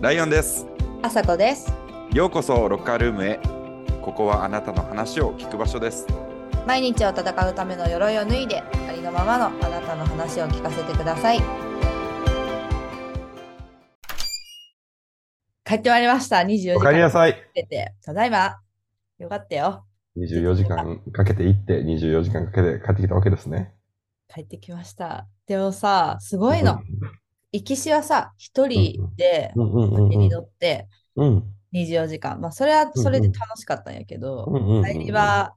ライオンです。あさこです。ようこそロッカールームへ。ここはあなたの話を聞く場所です。毎日を戦うための鎧を脱いで、ありのままのあなたの話を聞かせてください。帰ってまいりました。24時間おかえりなさい。ただいま。よかったよ。24時間かけて行って24時間かけて帰ってきたわけですね。帰ってきました。でもさ、すごいの。行きしはさ、一人で船に乗って24時間。まあ、それはそれで楽しかったんやけど、帰りは、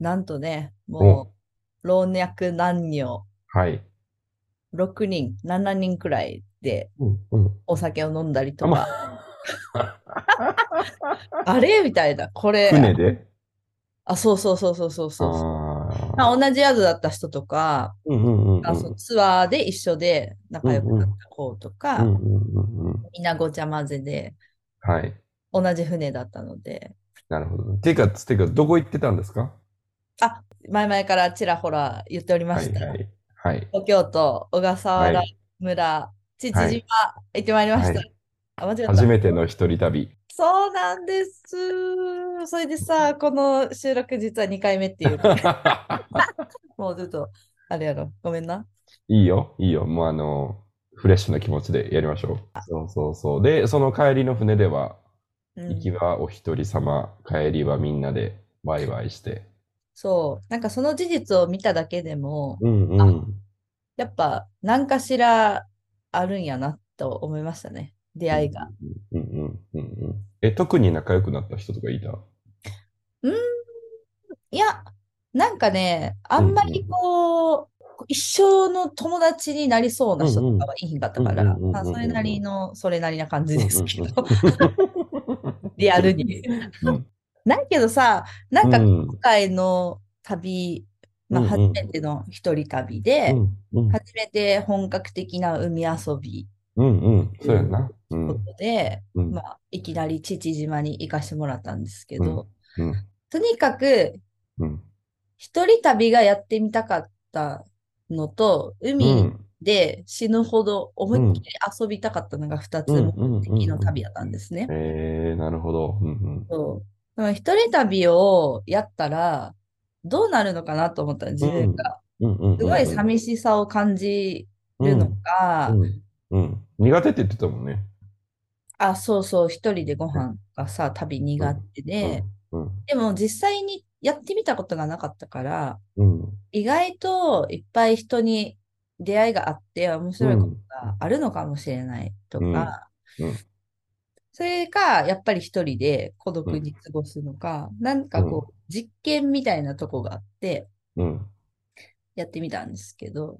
なんとね、もう、老若男女、はい、6人、7人くらいで、お酒を飲んだりとか。あれみたいな、これ。船で？あ、そう。まあ、同じ宿だった人とか、ツアーで一緒で仲良くなった子とか、みんなごちゃ混ぜで、はい、同じ船だったので。なるほど。てかどこ行ってたんですか？あ、前々からちらほら言っておりました。はいはいはい、東京都小笠原村、父島行ってまいりました。はい、あ、間違えた。初めての一人旅。そうなんです。それでさ、この収録実は2回目っていう。もうずっと、あれやろ、ごめんな。いいよ。もうフレッシュな気持ちでやりましょう。そう。で、その帰りの船では、行きはお一人様、帰りはみんなでワイワイして。そう。なんかその事実を見ただけでも、やっぱ何かしらあるんやなと思いましたね。出会いが。特に仲良くなった人とかいた？いや、なんかね、あんまり一生の友達になりそうな人とかはいいんだったから、それなりな感じですけど、リアルに。ないけどさ、なんか今回の旅、初めての一人旅で、初めて本格的な海遊び。そうやな。ことで、いきなり父島に行かしてもらったんですけど、とにかく、一人旅がやってみたかったのと、海で死ぬほど思いっきり遊びたかったのが2つ目的の旅だったんですね。なるほど。そう。一人旅をやったら、どうなるのかなと思った自分が。すごい寂しさを感じるのか、苦手って言ってたもんね。あ、そう、一人でご飯がさ、旅苦手で、でも実際にやってみたことがなかったから、意外といっぱい人に出会いがあって面白いことがあるのかもしれないとか、それかやっぱり一人で孤独に過ごすのか、なんか実験みたいなとこがあって、やってみたんですけど。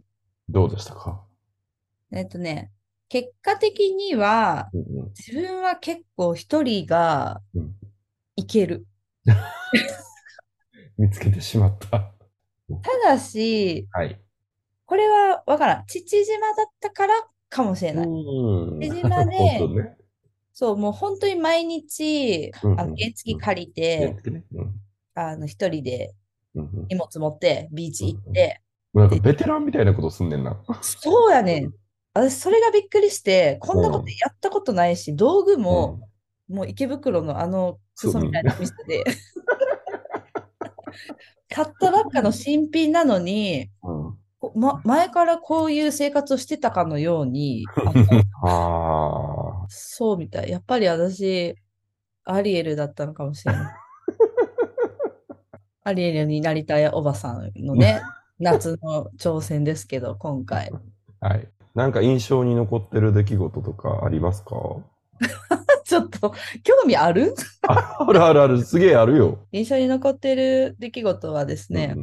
どうでしたか？結果的には、自分は結構一人がいける。見つけてしまった。ただし、これはわからん。父島だったからかもしれない。父島で、ね、そう、もう本当に毎日、原付借りて、一人で荷物持ってビーチ行って。なんかベテランみたいなことすんねんな。そうやねん。私、それがびっくりして、こんなことやったことないし、道具も、もう池袋のクソみたいな店で、買ったばっかの新品なのに、前からこういう生活をしてたかのように、そうみたい。やっぱり私、アリエルだったのかもしれない。アリエルになりたいおばさんのね、夏の挑戦ですけど、今回。はい。なんか印象に残ってる出来事とかありますか？ちょっと興味ある？ある、すげえあるよ。印象に残ってる出来事はですね、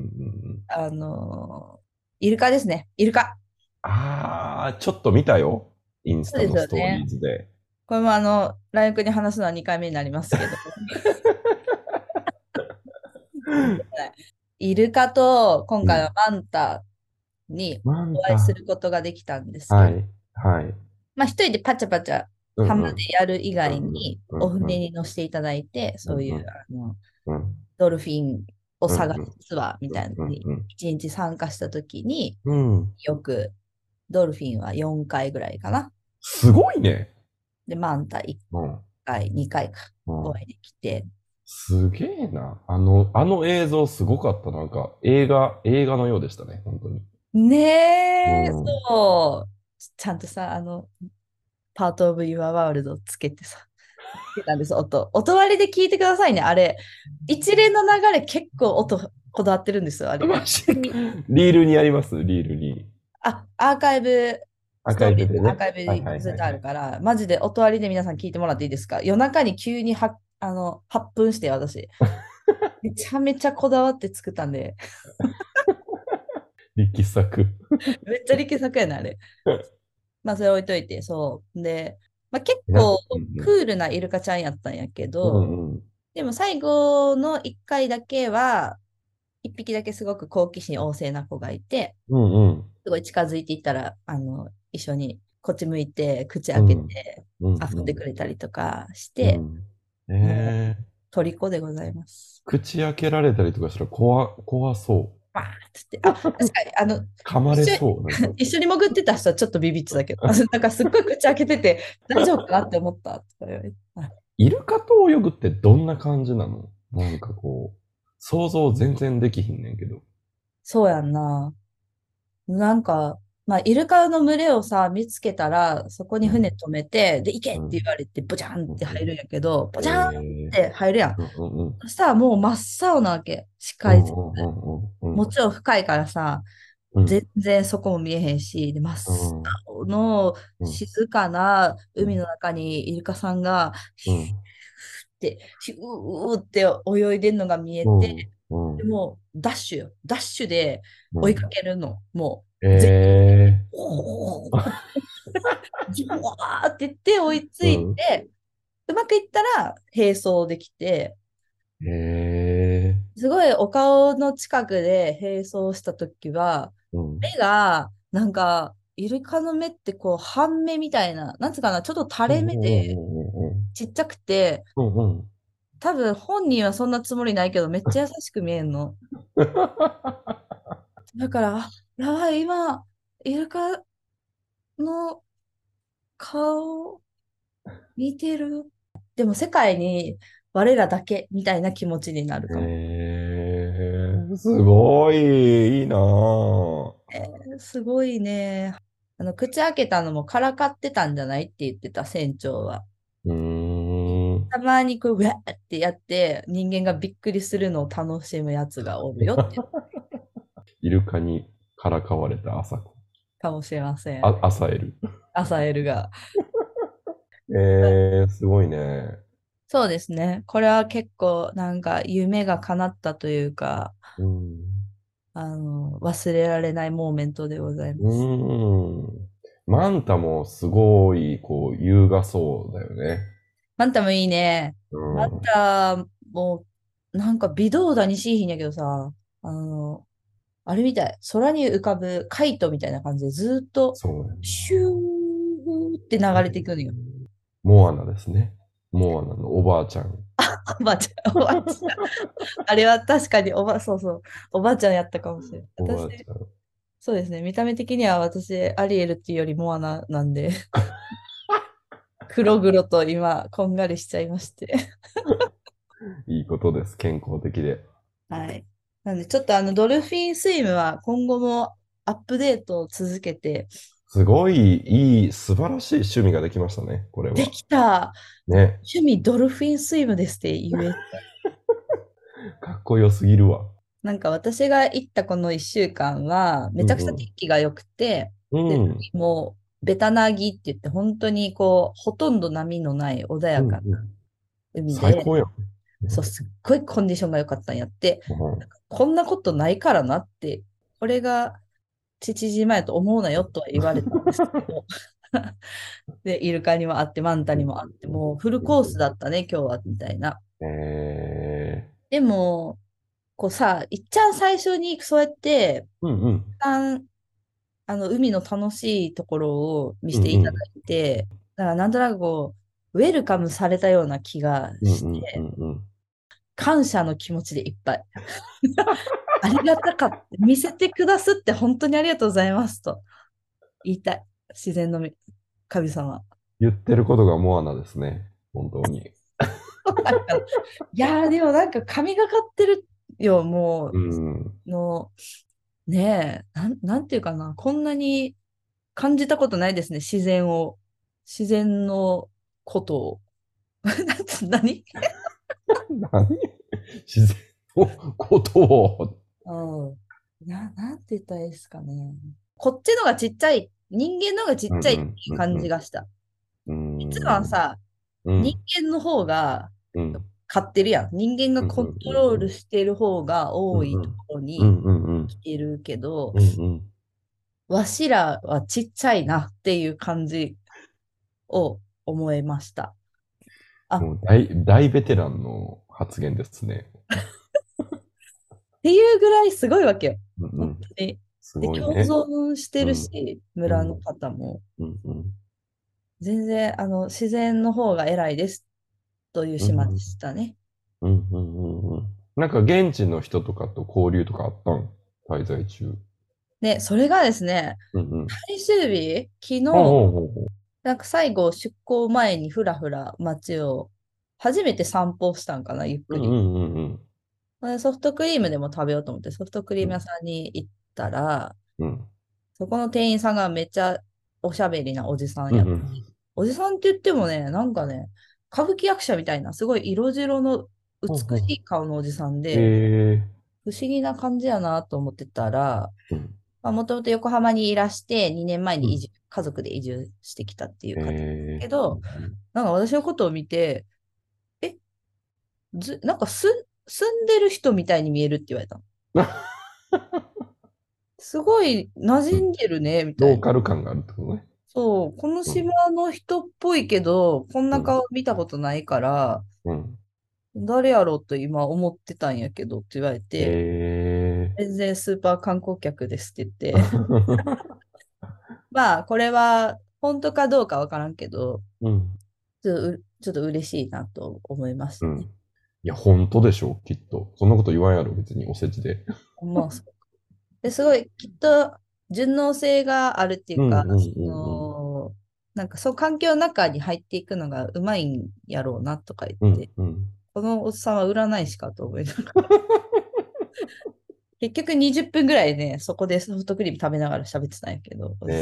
イルカですね。イルカ。ああ、ちょっと見たよ。インスタのストーリーズで。ね、これもライオン君に話すのは2回目になりますけど。イルカと今回はマンタ。にお会いすることができたんですけど、一人でパチャパチャ浜でやる以外にお船に乗せていただいて、そういうドルフィンを探すツアーみたいなのに1日参加したときに、よくドルフィンは4回ぐらいかな。すごいね。で、まあ、あんた1回、うん、2回か、お会いできて。すげえな。あの映像すごかった。なんか、映画のようでしたね、本当に。ねえ、うん、そう。ちゃんとさ、パートオブユアワールドつけてさ。なんです音割りで聞いてくださいね。あれ一連の流れ結構音こだわってるんですよ。あれリールにあります。リールにアーカイブにずっとあるから、はいはいはいはい、マジで音割りで皆さん聞いてもらっていいですか。夜中に急に発奮して私めちゃめちゃこだわって作ったんで力作めっちゃ力作やなあれまあそれ置いといて、そうでまあ、結構クールなイルカちゃんやったんやけど、うんうん、でも最後の1回だけは1匹だけすごく好奇心旺盛な子がいて、うんうん、すごい近づいていったら一緒にこっち向いて口開けて遊んでくれたりとかして、うんうん虜でございます。口開けられたりとかしたら怖そう。バーってあ確かに噛まれそう。一緒に潜ってた人はちょっとビビってたけどなんかすっごい口開けてて大丈夫かなって思ったとか言われて。イルカと泳ぐってどんな感じなの？なんかこう想像全然できひんねんけど。そうやんな。なんかまあイルカの群れをさ見つけたらそこに船止めて、うん、で行けって言われてボジャンって入るんやけど、うん、ボジャンって入るやん、うんうん、そしたらもう真っ青なわけ視界全然、うんうんうん、もちろん深いからさ、うん、全然そこも見えへんし、で真っ青の静かな海の中にイルカさんがヒューってヒューって泳いでんのが見えて、うんうん、でもうダッシュで追いかけるの、うん、もうおーわーって言って追いついて、うん、うまくいったら並走できて、すごいお顔の近くで並走したときは、うん、目がなんかイルカの目ってこう半目みたいな、なんつうかな、ちょっと垂れ目でちっちゃくて、うんうん、多分本人はそんなつもりないけどめっちゃ優しく見えんのだからやばい、今イルカの顔見てる、でも世界に我らだけみたいな気持ちになるかも。すごいいいなぁ、すごいね。口開けたのもからかってたんじゃないって言ってた船長は。たまにこうウェッってやって人間がびっくりするのを楽しむやつがおるよってイルカにからかわれた朝子かもしれません。朝エルがすごいね。そうですね、これは結構なんか夢が叶ったというか、うん、忘れられないモーメントでございます。うん、マンタもすごいこう優雅そうだよね。マンタもいいね、うん、マンタもなんか微動だにしいひんやけどさ、あれみたい、空に浮かぶカイトみたいな感じでずっとシューって流れていくのよ。モアナですね。モアナのおばあちゃん。おばあちゃん。あれは確かにおばあちゃんやったかもしれない。私、そうですね。見た目的には私、アリエルっていうよりモアナなんで、黒々と今、こんがりしちゃいまして。いいことです。健康的で。はい。なんでちょっとドルフィンスイムは今後もアップデートを続けて、すごいいい素晴らしい趣味ができましたね。これはできた、ね、趣味ドルフィンスイムですって言えかっこよすぎるわ。なんか私が行ったこの1週間はめちゃくちゃ天気が良くて、うんうん、でもうベタなぎって言って本当にこうほとんど波のない穏やかな海で、うんうん、最高やん。そう、すっごいコンディションが良かったんやって、うん、なんかこんなことないからなって、これが父島やと思うなよとは言われたんですけど、で、イルカにもあって、マンタにもあって、もうフルコースだったね、今日は、みたいな。でも、こうさ、いっちゃん最初にそうやって、うんうん、海の楽しいところを見せていただいて、うんうん、だからなんとなくこう、ウェルカムされたような気がして、うんうんうん、感謝の気持ちでいっぱいありがたかった見せてくだすって本当にありがとうございますと言いたい、自然の神様。言ってることがモアナですね、本当に。いやーでもなんか神がかってるよ、もう、うん、のねえ、なんていうかな、こんなに感じたことないですね、自然を、自然のことを。何自然のことを。うん。なんて言ったらいいですかね。こっちのがちっちゃい、人間のがちっちゃいって感じがした。実はさ、人間の方が買ってるやん。人間がコントロールしてる方が多いところに来てるけど、わしらはちっちゃいなっていう感じを思いました。あ、もう 大ベテランの発言ですね。っていうぐらいすごいわけよ。本当に。で、共存してるし、村の方も。全然自然の方が偉いですという島でしたね。なんか現地の人とかと交流とかあったん、滞在中。ね、それがですね、最終日、昨日、なんか最後出港前にふらふら街を初めて散歩したんかな、ゆっくり。ソフトクリームでも食べようと思って、ソフトクリーム屋さんに行ったら、そこの店員さんがめっちゃおしゃべりなおじさんやった。おじさんって言ってもね、なんかね、歌舞伎役者みたいな、すごい色白の美しい顔のおじさんで、不思議な感じやなと思ってたら、もともと横浜にいらして、2年前に家族で移住してきたっていう方だけど、なんか私のことを見て、なんか住んでる人みたいに見えるって言われたの。すごい馴染んでるね、みたいな。ローカル感があるってことね。そう、この島の人っぽいけど、こんな顔見たことないから、誰やろうと今思ってたんやけどって言われて、全然スーパー観光客ですって言って、まあ、これは本当かどうかわからんけど、ちょっと嬉しいなと思いましたね。いや、本当でしょう、きっと。そんなこと言わんやろ、別におせちで。まあ、そうですごい、きっと、順応性があるっていうか、なんかそう環境の中に入っていくのがうまいんやろうなとか言って、このおっさんは占い師かと思いながら。結局20分ぐらいね、そこでソフトクリーム食べながら喋ってたんやけど、おっさ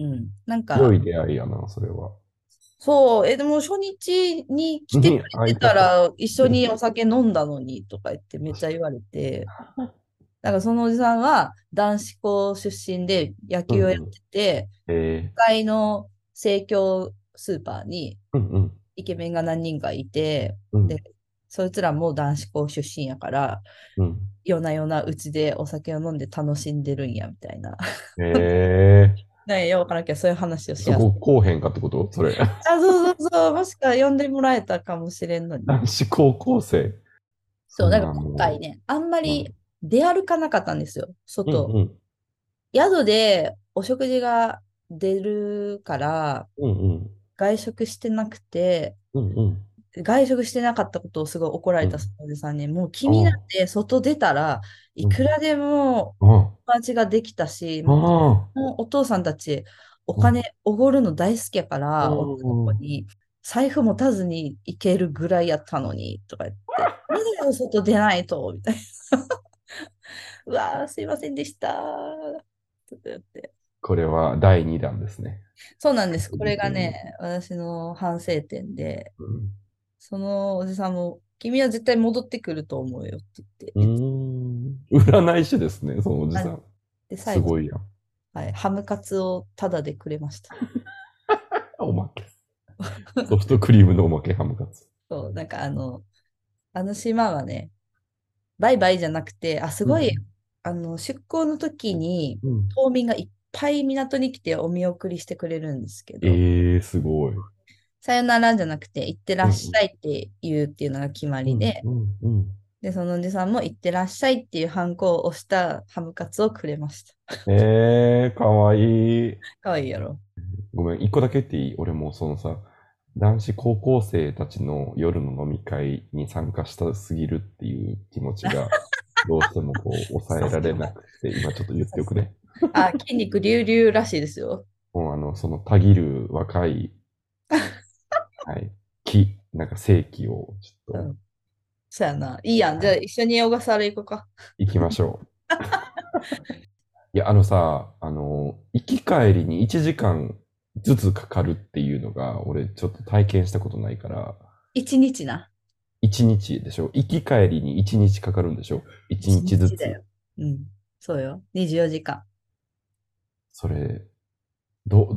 ん。なんか。良い出会いやな、それは。そう、でも初日に来てくれてたら、一緒にお酒飲んだのにとか言ってめっちゃ言われて。だからそのおじさんは男子校出身で野球をやってて、都会の生協スーパーにイケメンが何人かいて、でそいつらも男子校出身やから、夜な夜なうちでお酒を飲んで楽しんでるんやみたいな。なんや、分からんけどそういう話をしやすい。そここうへんかってことそれ。あ、そうそうそう、もしか呼んでもらえたかもしれんのに。男子高校生。そう、だから今回ね、あんまり出歩かなかったんですよ、外。宿でお食事が出るから、外食してなくて、外食してなかったことをすごい怒られたそのおじさんに、もう君なんて外出たらいくらでも友達ができたし、もうお父さんたちお金おごるの大好きやから、男に財布持たずに行けるぐらいやったのに、とか言って、何だよ外出ないと、みたいな。うわー、すいませんでしたー。ちょっとやって。これは第2弾ですね。そうなんです。これがね、私の反省点で、そのおじさんも、君は絶対戻ってくると思うよって言って。占い師ですね、そのおじさん。で、最後。すごいやん。はい。ハムカツをタダでくれました。おまけ。ソフトクリームのおまけ、ハムカツ。そう、なんかあの島はね、バイバイじゃなくて、すごい、出港の時に、島民がいっぱい港に来てお見送りしてくれるんですけど、すごい。さよならじゃなくて、行ってらっしゃいって言うっていうのが決まりで、で、そのおじさんも行ってらっしゃいっていうハンコを押したハムカツをくれました。かわいい。かわいいやろ。ごめん、一個だけ言っていい？俺もそのさ、男子高校生たちの夜の飲み会に参加したすぎるっていう気持ちがどうしてもこう抑えられなくて今ちょっと言っておくね。筋肉隆々らしいですよ。もうそのたぎる若い、はい、なんか世紀をちょっと。そうやな。いいやん。じゃあ一緒にヨガサル行こうか。行きましょう。いや、行き帰りに1時間ずつかかるっていうのが、俺ちょっと体験したことないから。1日な。1日でしょ。行き帰りに1日かかるんでしょ。1日ずつ。1日だよ。うん。そうよ。24時間。それ、ど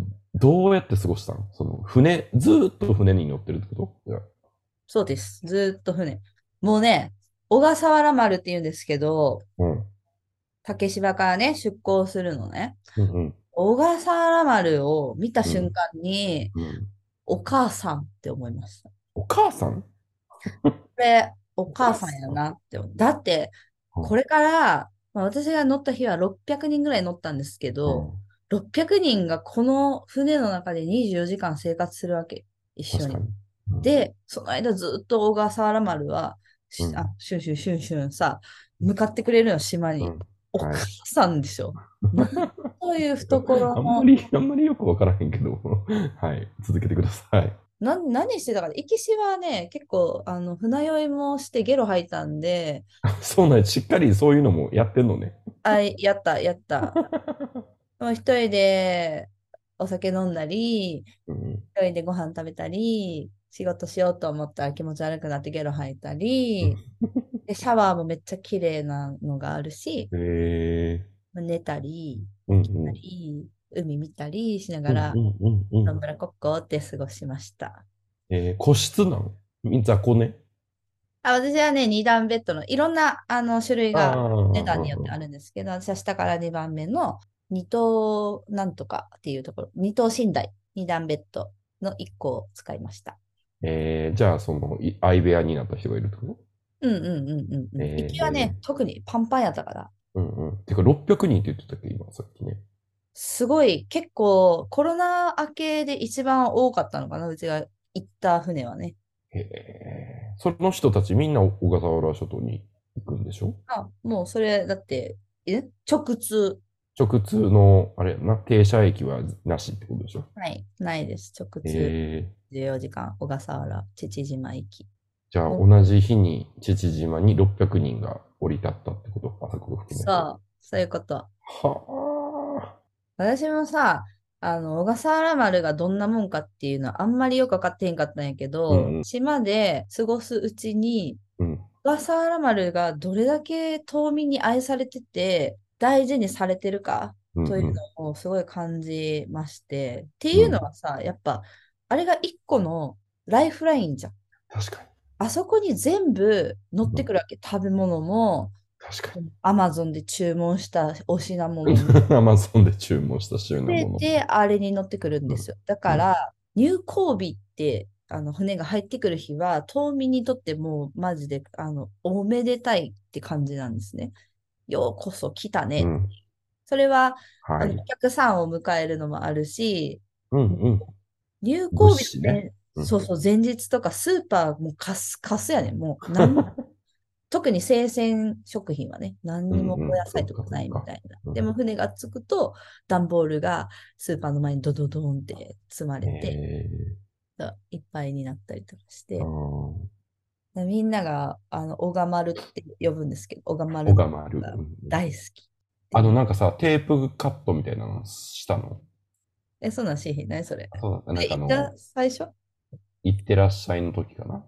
うやって過ごしたの？その船、ずーっと船に乗ってるってこと？そうです。ずーっと船。もうね、小笠原丸って言うんですけど、うん、竹芝からね、出港するのね。うんうん、小笠原丸を見た瞬間に、うんうん、お母さんって思いました。お母さん？これ、お母さんやなって思う。だって、これから、まあ、私が乗った日は600人ぐらい乗ったんですけど、うん、600人がこの船の中で24時間生活するわけ、一緒に。うん、で、その間ずっと小笠原丸は、うん、シュンシュンシュンシュンさ、向かってくれるの、島に。うん、お母さんでしょ。そういう懐の。あんまりよくわからへんけど、はい、続けてください。何してたかね、行きしはね、結構船酔いもしてゲロ吐いたんで、そうなん、しっかりそういうのもやってんのね。やった。一人でお酒飲んだり、うん、一人でご飯食べたり、仕事しようと思ったら気持ち悪くなってゲロ吐いたり、うん、でシャワーもめっちゃ綺麗なのがあるし、寝たり、起きたり。うんうん、海見たりしながら、野村国交って過ごしました。個室なの？雑魚ね。私はね、2段ベッドのいろんな種類が値段によってあるんですけど、私は下から2番目の2等なんとかっていうところ、2等寝台、2段ベッドの1個を使いました。じゃあ、その、相部屋になった人がいるってこと？行きはね、特にパンパンやったから。てか、600人って言ってたっけ、今、さっきね。すごい、結構コロナ明けで一番多かったのかな、うちが行った船はね。へえ、その人たちみんな小笠原諸島に行くんでしょ？もうそれだって直通のあれやな、停車駅はなしってことでしょ？はい、ないです。直通14時間小笠原父島行き。じゃあ同じ日に父島に600人が降り立ったってこと？朝倉含めて。そういうこと。はあ、私もさ、小笠原丸がどんなもんかっていうのはあんまりよく分かってへんかったんやけど、島で過ごすうちに、小笠原丸がどれだけ島民に愛されてて、大事にされてるかというのをすごい感じまして、っていうのはさ、やっぱ、あれが一個のライフラインじゃん。確かに。あそこに全部乗ってくるわけ、食べ物も、確かに。アマゾンで注文したお品物。アマゾンで注文した品物。で、あれに乗ってくるんですよ。だから、入港日って、船が入ってくる日は、島民にとってもう、マジで、おめでたいって感じなんですね。ようこそ来たね。それは、お客さんを迎えるのもあるし、入港日ね、そうそう、前日とかスーパー、もうカスやね。もう、特に生鮮食品はね、何にもお野菜とかないみたいな。でも船が着くと、段ボールがスーパーの前にドドドーンって積まれて、いっぱいになったりとかして、みんなが、おがまるって呼ぶんですけど、おがまるが大好き。なんかさ、テープカットみたいなのしたの？そんなんしひんないそれ。そうだった。なんか最初？いってらっしゃいの時かな。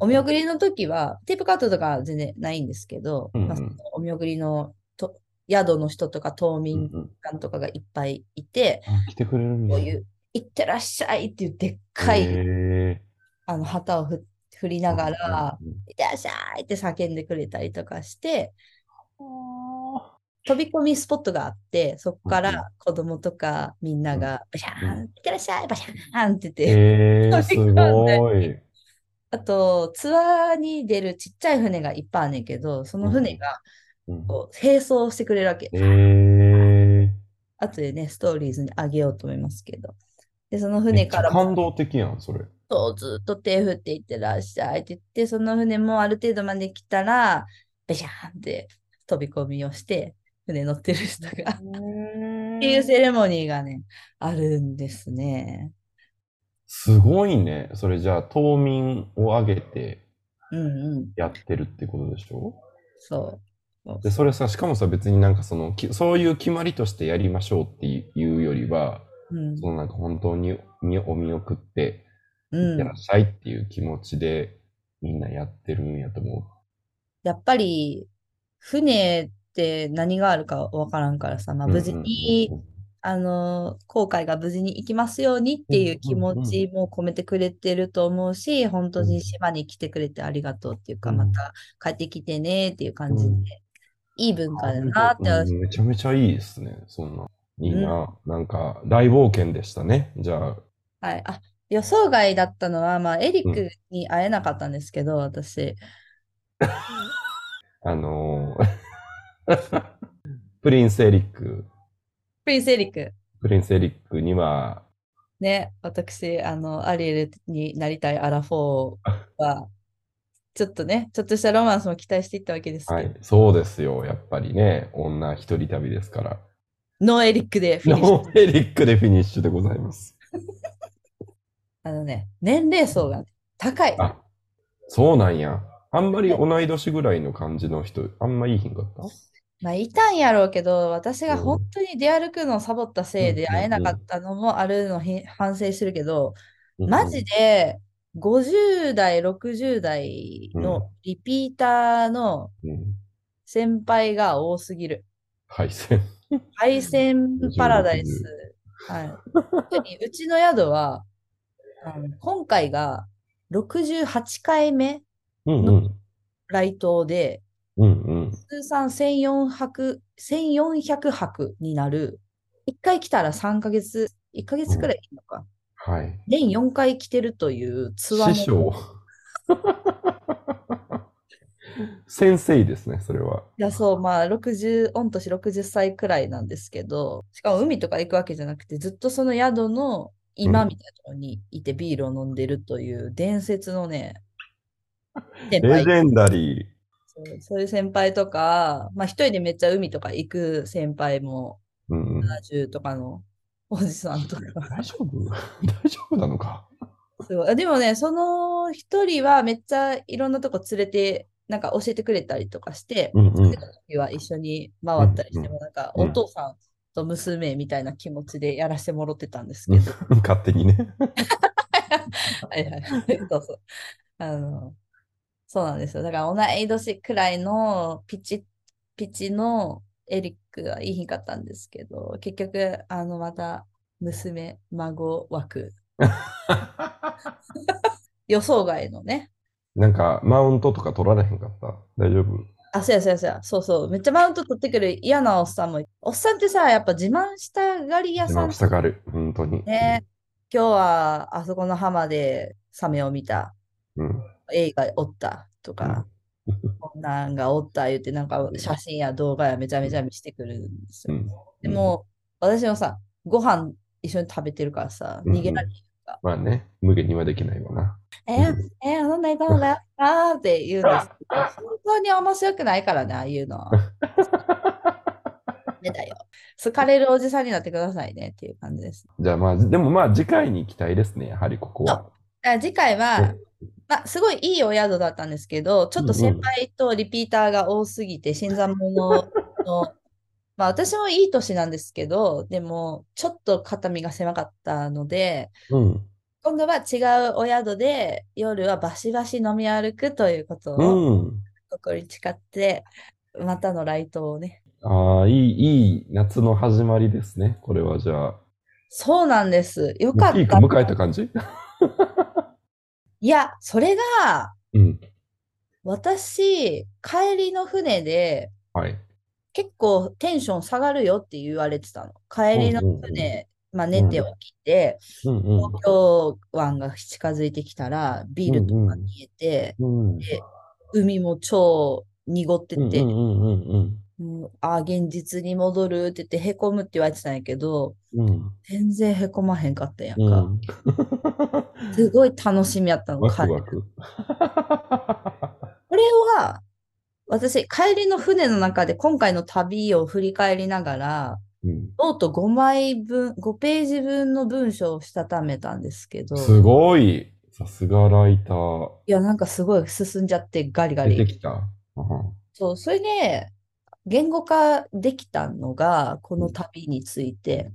お見送りの時は、テープカットとか全然ないんですけど、お見送りの宿の人とか、島民さんとかがいっぱいいて、来てくれるんだ。こういう、いってらっしゃいっていうでっかい、旗を振りながら、いってらっしゃいって叫んでくれたりとかして、飛び込みスポットがあって、そこから子供とかみんなが、バシャーン、いってらっしゃい、バシャーンって言って、飛び込んで。あと、ツアーに出るちっちゃい船がいっぱいあんねんけど、その船がこう並走してくれるわけ。あとでね、ストーリーズにあげようと思いますけど。で、その船から。感動的やん、それ。そう、ずっと手振っていってらっしゃいって言って、その船もある程度まで来たら、べしゃーんって飛び込みをして、船乗ってる人が。っていうセレモニーがね、あるんですね。すごいね。それじゃあ島民を挙げてやってるってことでしょ、うんうん、そうで、それさ、しかもさ、別になんかそのそういう決まりとしてやりましょうっていうよりは、うん、そのなんか本当にお見送っていってらっしゃいっていう気持ちでみんなやってるんやと思う。やっぱり船って何があるか分からんからさ、まあ、無事に、うんうんうん、航海が無事に行きますようにっていう気持ちも込めてくれてると思うし、うんうんうん、本当に島に来てくれてありがとうっていうか、うん、また帰ってきてねっていう感じで、うん、いい文化だなって私、うん、めちゃめちゃいいですね。そんないいな、うん、なんか大冒険でしたね。じゃあ、はい、あ、予想外だったのは、まあ、エリックに会えなかったんですけど、うん、私プリンスエリックにはね、私アリエルになりたいアラフォーはちょっとね、ちょっとしたロマンスも期待していったわけですけど、はい、そうですよ。やっぱりね、女一人旅ですから、ノーエリックでフィニッシュでございますね、年齢層が高い。あ、そうなんや。あんまり同い年ぐらいの感じの人あんまいいひんかった。まあ、いたんやろうけど、私が本当に出歩くのをサボったせいで会えなかったのもあるの、反省するけど、マジで50代60代のリピーターの先輩が多すぎる。ハイセンパラダイス、はい、特にうちの宿は今回が68回目の来島で、うんうん、通算1400泊になる。1回来たら1ヶ月くらいいるのか、うん、はい、年4回来てるというツアーの師匠先生ですね、それは。いや、そう、まあ御年60歳くらいなんですけど、しかも海とか行くわけじゃなくて、ずっとその宿の今みたいなのにいてビールを飲んでるという伝説のね、レジェンダリー。そういう先輩とか、まあ、一人でめっちゃ海とか行く先輩も、うん、70とかのおじさんとか。大丈夫なのか。そう、でもね、その一人はめっちゃいろんなとこ連れて、なんか教えてくれたりとかして、うんうん、その時は一緒に回ったりしても、うんうん、なんかお父さんと娘みたいな気持ちでやらせてもろってたんですけど。勝手にね。はいはい。そうそう。そうなんですよ。だから同い年くらいのピチのエリックはいいひんかったんですけど、結局また娘孫枠予想外のね、なんかマウントとか取られへんかった？大丈夫？あ、そうそうめっちゃマウント取ってくる嫌なおっさんもいる。おっさんってさ、やっぱ自慢したがり屋さん、自慢したがる、本当にね、うん、今日はあそこの浜でサメを見た、うん、映画おったとか、こ、うん、んなんがおった言って、なんか写真や動画やめちゃめちゃ見してくるんですよ、うん、でも私もさ、ご飯一緒に食べてるからさ、逃げられないから、うん、まあね、無限にはできないわな、そんなにどうだなって言うんですけど、本当に面白くないからね、ああいうのはね、だよ、好かれるおじさんになってくださいねっていう感じです。じゃあ、まあでもまあ次回に期待ですね、やはりここは。次回は、まあ、すごいいいお宿だったんですけど、ちょっと先輩とリピーターが多すぎて、新参者のまあ私もいい年なんですけど、でもちょっと肩身が狭かったので、うん、今度は違うお宿で夜はバシバシ飲み歩くということを、うん、ここに誓って、またの来島をね。ああ、いい夏の始まりですね、これは。じゃあ、そうなんです、よかった、ピーク迎えた感じいや、それが、うん、私、帰りの船で、はい、結構テンション下がるよって言われてたの。帰りの船、うん、まあ、寝て起きて、うん、東京湾が近づいてきたら、ビールとか見えて、うん、で海も超濁ってて、あ、現実に戻るって言って、へこむって言われてたんやけど、うん、全然へこまへんかったんやんか。うん、すごい楽しみやったの、ワクワク。これは、私、帰りの船の中で今回の旅を振り返りながら、ノート5枚分、5ページ分の文章をしたためたんですけど。すごい。さすがライター。いや、なんかすごい進んじゃってガリガリ。出てきた。うん、そう、それで、言語化できたのが、この旅について。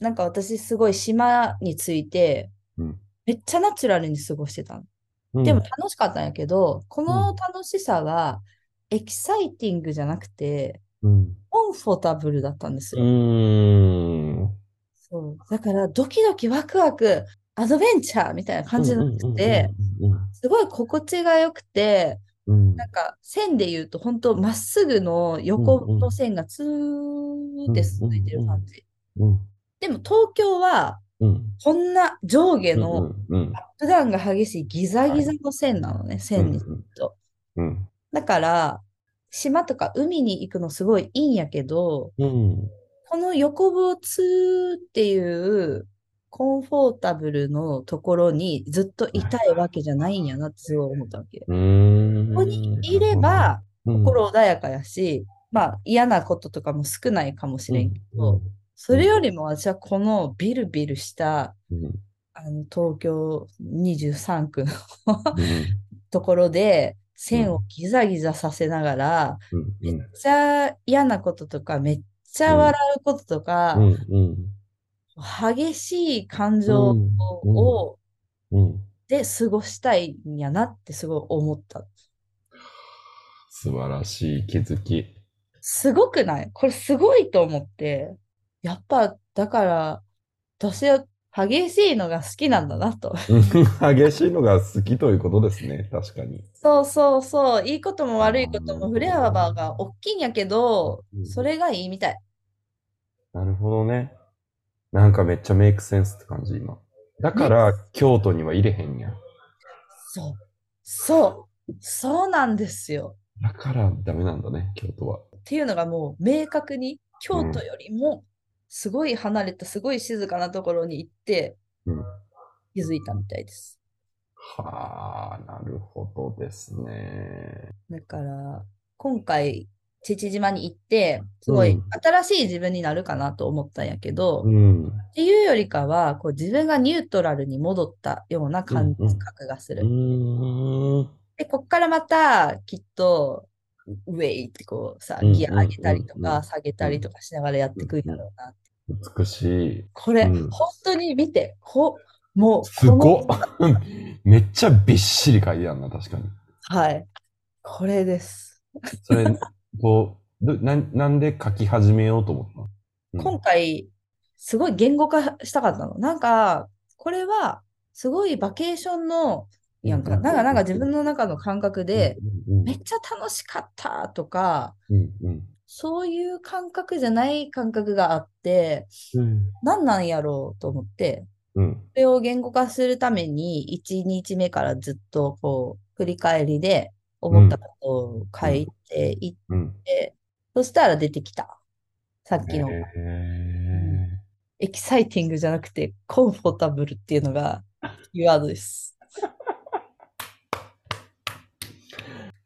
なんか私すごい島について、めっちゃナチュラルに過ごしてたの。でも楽しかったんやけど、この楽しさはエキサイティングじゃなくて、コンフォータブルだったんですよ。そうだからドキドキワクワクアドベンチャーみたいな感じじゃなくて、すごい心地が良くて、なんか線で言うと本当まっすぐの横の線がツーって続いてる感じ。でも東京はこんな上下のアップダウンが激しいギザギザの線なのね、線にずっと。だから島とか海に行くのすごいいいんやけど、この横棒ツーっていうコンフォータブルのところにずっといたいわけじゃないんやなってすごい思ったわけ。ここにいれば心穏やかやし、まあ嫌なこととかも少ないかもしれんけど、それよりも私はこのビルビルした、東京23区のところで線をギザギザさせながら、めっちゃ嫌なこととかめっちゃ笑うこととか、激しい感情を、で過ごしたいんやなってすごい思った。素晴らしい気づき。すごくない？これすごいと思って。やっぱだから私は激しいのが好きなんだなと激しいのが好きということですね。確かにそうそうそう、いいことも悪いこともフレアバーが大きいんやけど、それがいいみたい。なるほどね。なんかめっちゃメイクセンスって感じ今。だから京都には入れへんやん。そうなんですよ。だからダメなんだね、京都は。っていうのがもう明確に京都よりもすごい離れた、すごい静かなところに行って、気づいたみたいです。はあ、なるほどですね。だから、今回、父島に行って、すごい新しい自分になるかなと思ったんやけど、っていうよりかは、こう自分がニュートラルに戻ったような感覚がする。で、こっからまた、きっと、ウェイってこうさ、ギア上げたりとか下げたりとかしながらやってくるんだろうなって。美しい。これ、本当に見て、もう。すごっめっちゃびっしり書いてあるな、確かに。はい。これです。それ、こう、なんで書き始めようと思ったの？今回、すごい言語化したかったの。なんか、これは、すごいバケーションの、なんか自分の中の感覚で、めっちゃ楽しかったとか、そういう感覚じゃない感覚があって、何なんやろうと思って、それを言語化するために、1日目からずっとこう、振り返りで思ったことを書いていって、そしたら出てきた。さっきの。エキサイティングじゃなくて、コンフォータブルっていうのがキーワードです。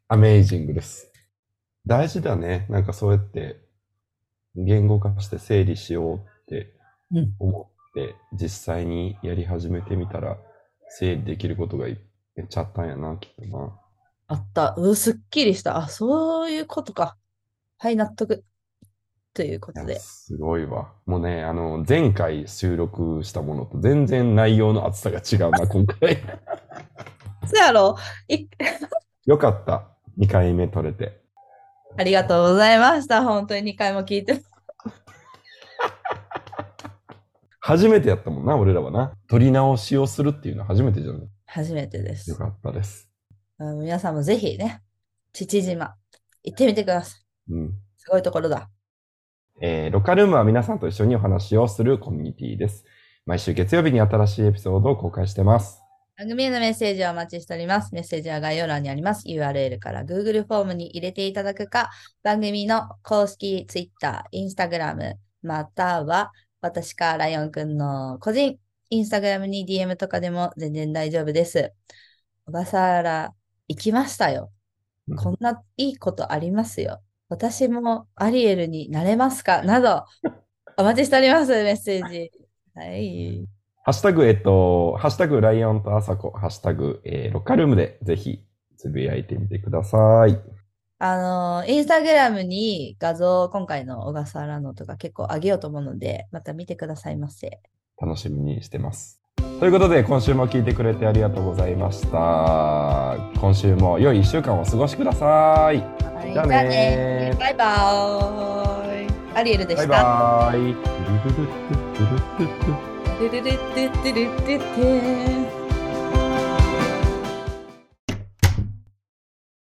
アメイジングです。大事だね。なんかそうやって言語化して整理しようって思って、実際にやり始めてみたら整理できることがめっちゃあったんやな、きっとな。あった。すっきりした。あ、そういうことか。はい、納得。ということで。すごいわ。もうね、前回収録したものと全然内容の厚さが違うな、今回。そうやろ？よかった。2回目撮れて。ありがとうございました。本当に2回も聞いて。初めてやったもんな、俺らはな。撮り直しをするっていうのは初めてじゃない？初めてです。よかったです。皆さんもぜひね、父島、行ってみてください。すごいところだ。ロカルームは皆さんと一緒にお話をするコミュニティです。毎週月曜日に新しいエピソードを公開してます。番組へのメッセージをお待ちしております。メッセージは概要欄にあります URL から Google フォームに入れていただくか、番組の公式 Twitter、Instagram、または私かライオンくんの個人 Instagram に DM とかでも全然大丈夫です。小笠原行きましたよ。こんないいことありますよ。私もアリエルになれますかなど、お待ちしております、メッセージ。はい。ハッシュタグ、ハッシュタグ、ライオンとあさこ、ハッシュタグ、ロッカールームでぜひつぶやいてみてください。インスタグラムに画像、今回の小笠原のとか結構上げようと思うので、また見てくださいませ。楽しみにしてます。ということで、今週も聞いてくれてありがとうございました。今週も良い1週間をお過ごしください。はい、じゃあね。バイバーイ。アリエルでした。バイバーイ。